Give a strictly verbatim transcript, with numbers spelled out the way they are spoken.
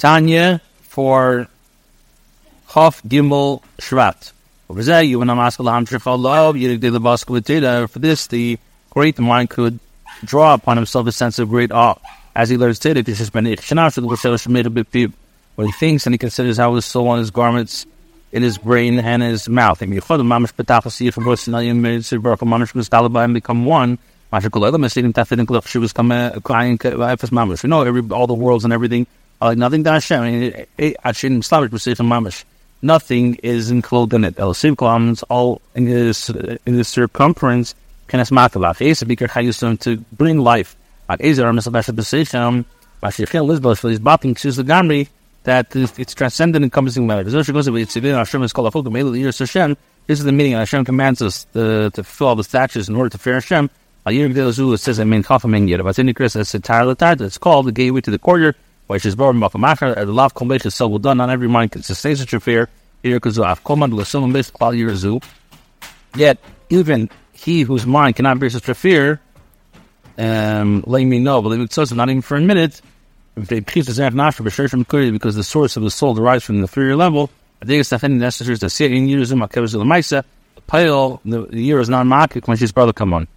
Tanya for Hof Gimbel Shvat. Over there, you and I'm asking the Hamshifallah, you did the Basque with Tiddah. For this, the great mind could draw upon himself a sense of great awe. As he learns Tiddah, this has been it. When he thinks and he considers how his soul on his garments, in his brain and his mouth. And become one. We know every, all the worlds and everything are like nothing to Hashem. Nothing is enclosed in it. All in this in this circumference to bring life. That it's transcendent, encompassing matter. This is the meaning. Hashem commands us to, to fulfill all the statutes in order to fear Hashem. It says, it's called the gateway to the courtyard, which is born the done on every mind can sustain such a fear. Yet, even he whose mind cannot bear such a fear, um, let me know, but it says, not even for a minute, because the source of the soul derives from the inferior level. The pale, the year is not marked when she's brother come on.